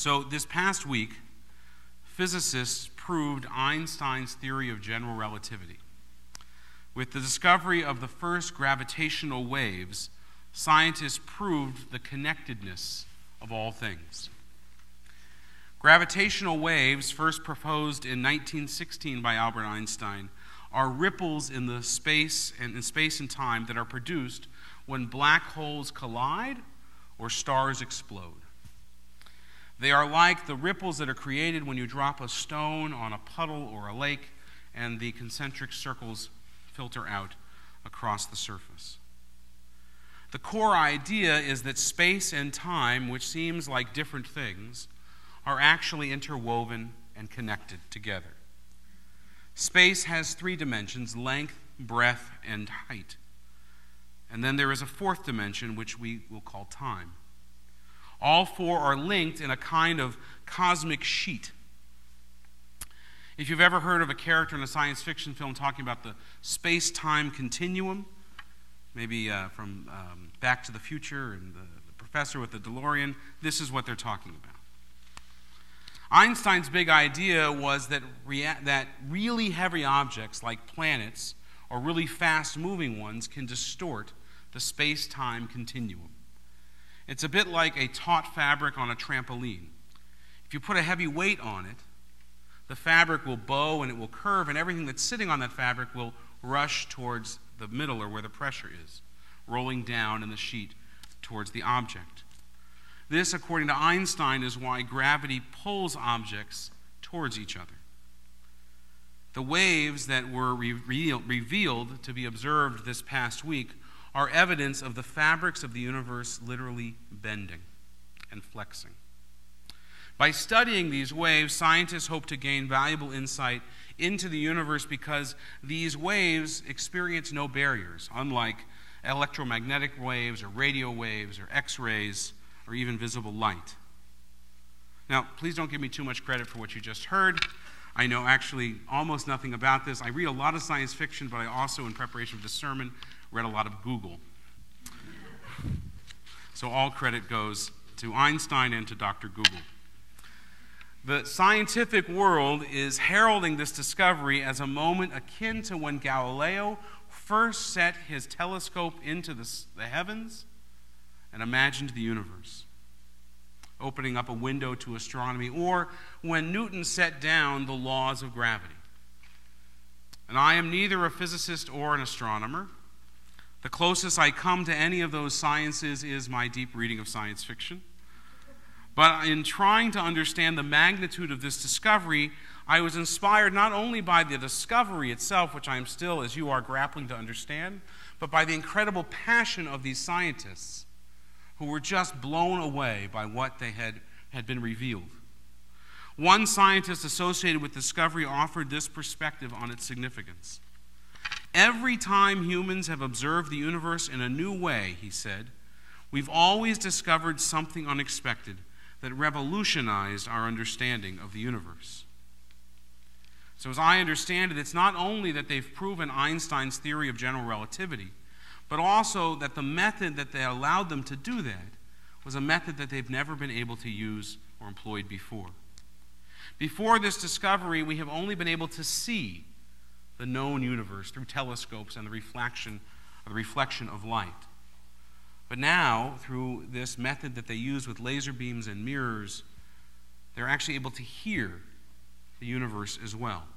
So this past week, physicists proved Einstein's theory of general relativity. With the discovery of the first gravitational waves, scientists proved the connectedness of all things. Gravitational waves, first proposed in 1916 by Albert Einstein, are ripples in the space and time that are produced when black holes collide or stars explode. They are like the ripples that are created when you drop a stone on a puddle or a lake, and the concentric circles filter out across the surface. The core idea is that space and time, which seems like different things, are actually interwoven and connected together. Space has three dimensions: length, breadth, and height. And then there is a fourth dimension, which we will call time. All four are linked in a kind of cosmic sheet. If you've ever heard of a character in a science fiction film talking about the space-time continuum, maybe from Back to the Future and the professor with the DeLorean, this is what they're talking about. Einstein's big idea was that really heavy objects like planets or really fast-moving ones can distort the space-time continuum. It's a bit like a taut fabric on a trampoline. If you put a heavy weight on it, the fabric will bow and it will curve, and everything that's sitting on that fabric will rush towards the middle, or where the pressure is, rolling down in the sheet towards the object. This, according to Einstein, is why gravity pulls objects towards each other. The waves that were revealed to be observed this past week are evidence of the fabrics of the universe literally bending and flexing. By studying these waves, scientists hope to gain valuable insight into the universe, because these waves experience no barriers, unlike electromagnetic waves or radio waves or X-rays or even visible light. Now, please don't give me too much credit for what you just heard. I know actually almost nothing about this. I read a lot of science fiction, but I also, in preparation for this sermon, read a lot of Google. So all credit goes to Einstein and to Dr. Google. The scientific world is heralding this discovery as a moment akin to when Galileo first set his telescope into the heavens and imagined the universe, opening up a window to astronomy, or when Newton set down the laws of gravity. And I am neither a physicist or an astronomer. The closest I come to any of those sciences is my deep reading of science fiction. But in trying to understand the magnitude of this discovery, I was inspired not only by the discovery itself, which I am still, as you are, grappling to understand, but by the incredible passion of these scientists, who were just blown away by what they had been revealed. One scientist associated with discovery offered this perspective on its significance. "Every time humans have observed the universe in a new way," he said, "we've always discovered something unexpected that revolutionized our understanding of the universe." So as I understand it, it's not only that they've proven Einstein's theory of general relativity, but also that the method that they allowed them to do that was a method that they've never been able to use or employed before. Before this discovery, we have only been able to see the known universe through telescopes and the reflection of light. But now, through this method that they use with laser beams and mirrors, they're actually able to hear the universe as well,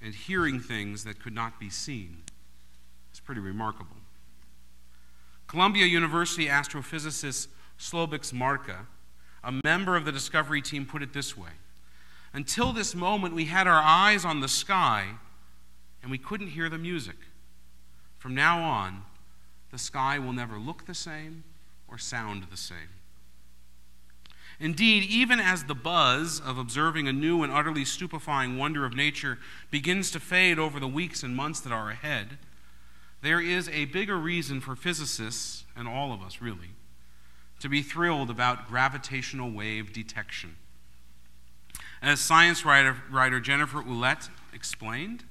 and hearing things that could not be seen. It's pretty remarkable. Columbia University astrophysicist Szabolcs Marka, a member of the discovery team, put it this way: "Until this moment, we had our eyes on the sky, and we couldn't hear the music. From now on, the sky will never look the same or sound the same." Indeed, even as the buzz of observing a new and utterly stupefying wonder of nature begins to fade over the weeks and months that are ahead, there is a bigger reason for physicists, and all of us really, to be thrilled about gravitational wave detection. As science writer Jennifer Ouellette explained,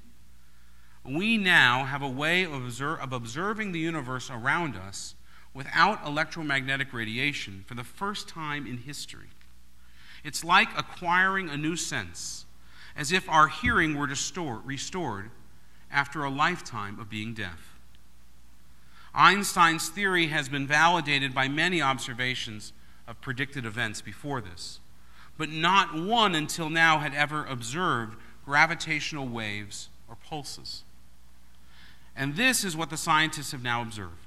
"We now have a way of observing the universe around us without electromagnetic radiation for the first time in history. It's like acquiring a new sense, as if our hearing were restored after a lifetime of being deaf. Einstein's theory has been validated by many observations of predicted events before this, but not one until now had ever observed gravitational waves or pulses. And this is what the scientists have now observed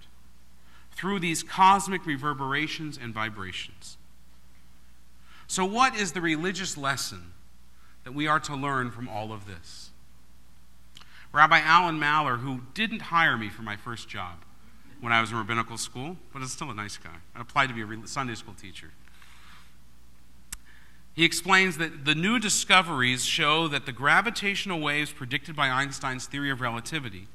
through these cosmic reverberations and vibrations. So what is the religious lesson that we are to learn from all of this? Rabbi Alan Maller, who didn't hire me for my first job when I was in rabbinical school, but is still a nice guy. I applied to be a Sunday school teacher. He explains that the new discoveries show that the gravitational waves predicted by Einstein's theory of relativity,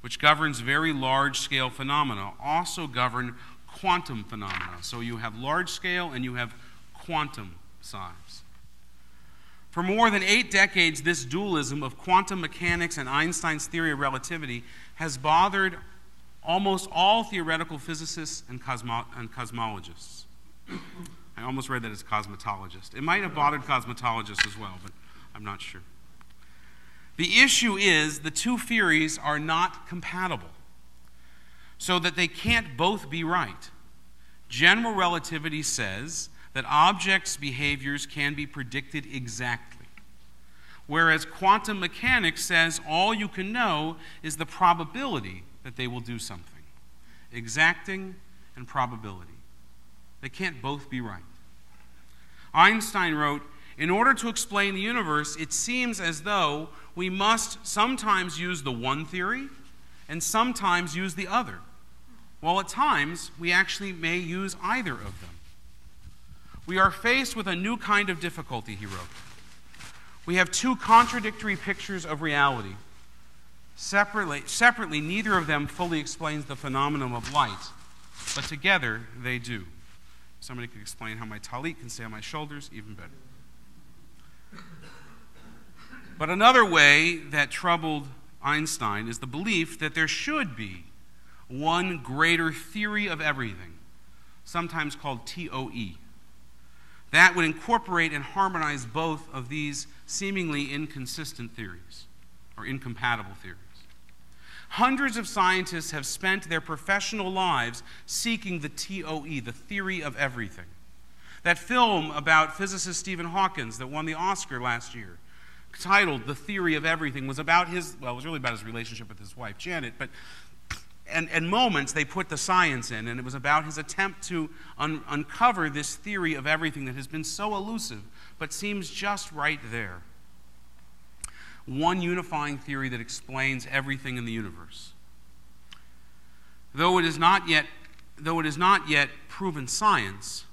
which governs very large-scale phenomena, also govern quantum phenomena. So you have large-scale and you have quantum size. For more than 8 decades, this dualism of quantum mechanics and Einstein's theory of relativity has bothered almost all theoretical physicists and cosmologists. I almost read that as cosmetologist. It might have bothered cosmetologists as well, but I'm not sure. The issue is the two theories are not compatible, so that they can't both be right. General relativity says that objects' behaviors can be predicted exactly, whereas quantum mechanics says all you can know is the probability that they will do something. Exacting and probability. They can't both be right. Einstein wrote, "In order to explain the universe, it seems as though we must sometimes use the one theory and sometimes use the other, while at times we actually may use either of them. We are faced with a new kind of difficulty," he wrote. "We have two contradictory pictures of reality. Separately, neither of them fully explains the phenomenon of light, but together they do." Somebody could explain how my talit can stay on my shoulders, even better. But another way that troubled Einstein is the belief that there should be one greater theory of everything, sometimes called TOE, that would incorporate and harmonize both of these seemingly inconsistent theories, or incompatible theories. Hundreds of scientists have spent their professional lives seeking the TOE, the theory of everything. That film about physicist Stephen Hawking that won the Oscar last year, titled "The Theory of Everything," was about his relationship with his wife, Janet, and moments they put the science in, and it was about his attempt to uncover this theory of everything that has been so elusive, but seems just right there. One unifying theory that explains everything in the universe. Though it is not yet proven science,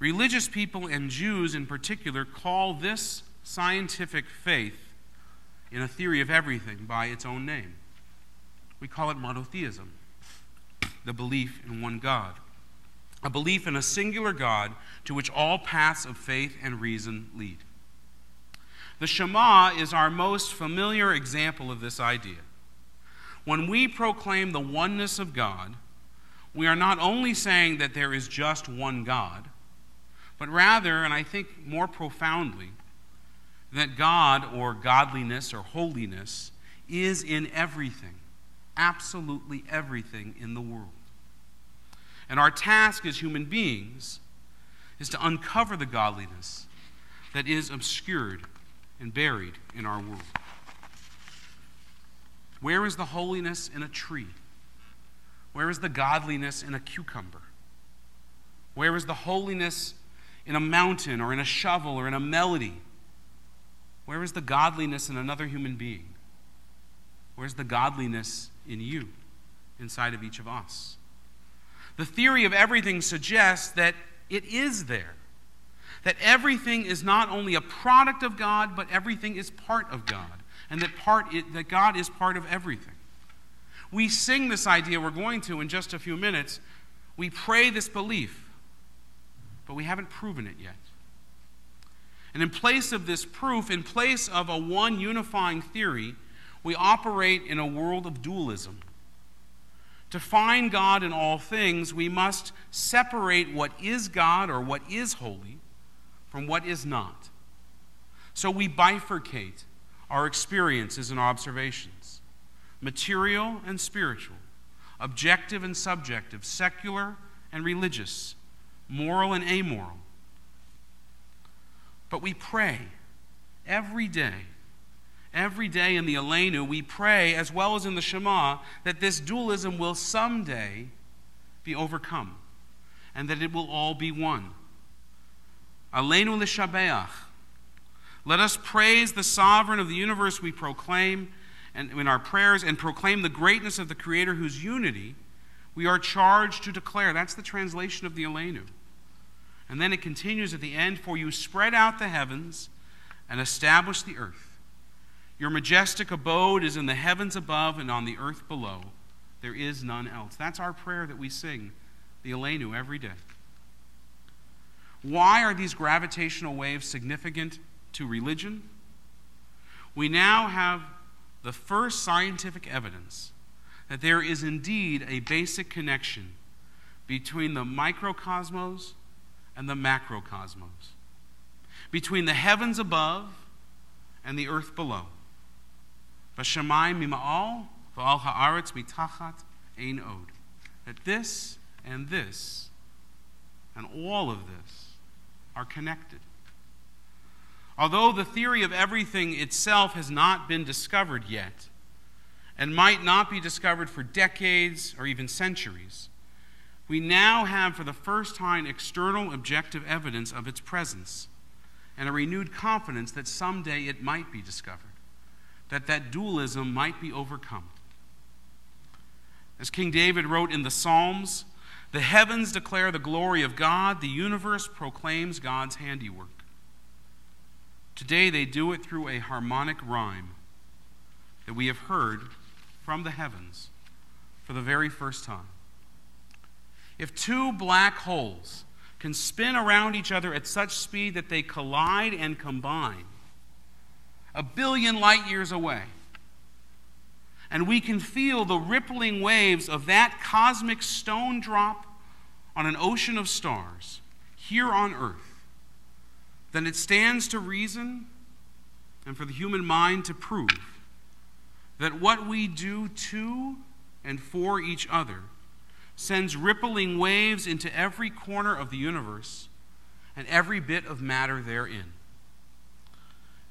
religious people and Jews in particular call this scientific faith in a theory of everything by its own name. We call it monotheism, the belief in one God, a belief in a singular God to which all paths of faith and reason lead. The Shema is our most familiar example of this idea. When we proclaim the oneness of God, we are not only saying that there is just one God, but rather, and I think more profoundly, that God or godliness or holiness is in everything, absolutely everything in the world. And our task as human beings is to uncover the godliness that is obscured and buried in our world. Where is the holiness in a tree? Where is the godliness in a cucumber? Where is the holiness in a mountain or in a shovel or in a melody? Where is the godliness in another human being? Where's the godliness in you, inside of each of us? The theory of everything suggests that it is there. That everything is not only a product of God, but everything is part of God, and that God is part of everything. We sing this idea, we're going to in just a few minutes. We pray this belief, but we haven't proven it yet. And in place of this proof, in place of a one unifying theory, we operate in a world of dualism. To find God in all things, we must separate what is God or what is holy from what is not. So we bifurcate our experiences and observations, material and spiritual, objective and subjective, secular and religious, moral and amoral. But we pray every day. Every day in the Aleinu, we pray, as well as in the Shema, that this dualism will someday be overcome and that it will all be one. Aleinu l'shabeach. Let us praise the sovereign of the universe we proclaim and in our prayers and proclaim the greatness of the Creator whose unity we are charged to declare. That's the translation of the Aleinu. And then it continues at the end, for you spread out the heavens and establish the earth. Your majestic abode is in the heavens above and on the earth below. There is none else. That's our prayer that we sing, the Aleinu, every day. Why are these gravitational waves significant to religion? We now have the first scientific evidence that there is indeed a basic connection between the microcosmos and the macrocosmos, between the heavens above and the earth below. V'shamayim mima'al, v'al ha'aretz mitachat ein od. That this, and all of this, are connected. Although the theory of everything itself has not been discovered yet, and might not be discovered for decades or even centuries, we now have for the first time external objective evidence of its presence, and a renewed confidence that someday it might be discovered, that dualism might be overcome. As King David wrote in the Psalms, the heavens declare the glory of God, the universe proclaims God's handiwork. Today they do it through a harmonic rhyme that we have heard from the heavens for the very first time. If two black holes can spin around each other at such speed that they collide and combine 1 billion light years away, and we can feel the rippling waves of that cosmic stone drop on an ocean of stars here on Earth, then it stands to reason and for the human mind to prove that what we do to and for each other sends rippling waves into every corner of the universe and every bit of matter therein.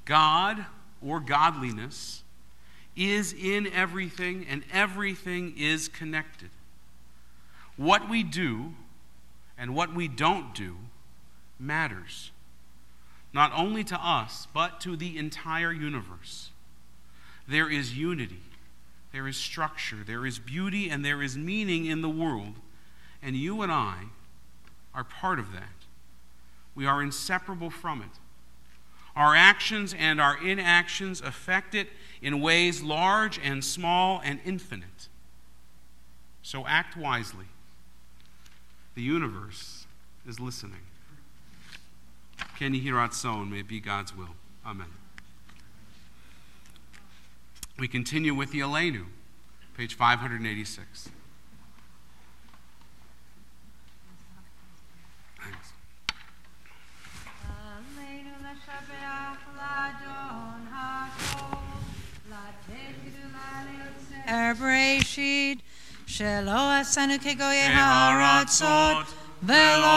God, or godliness, is in everything, and everything is connected. What we do and what we don't do matters, not only to us, but to the entire universe. There is unity. There is structure, there is beauty, and there is meaning in the world, and you and I are part of that. We are inseparable from it. Our actions and our inactions affect it in ways large and small and infinite. So act wisely. The universe is listening. Ken Yehi Ratzon, may it be God's will. Amen. We continue with the Aleinu, page 586. Thanks. Ebreshid, shelo asanu kegoye haratzot, velo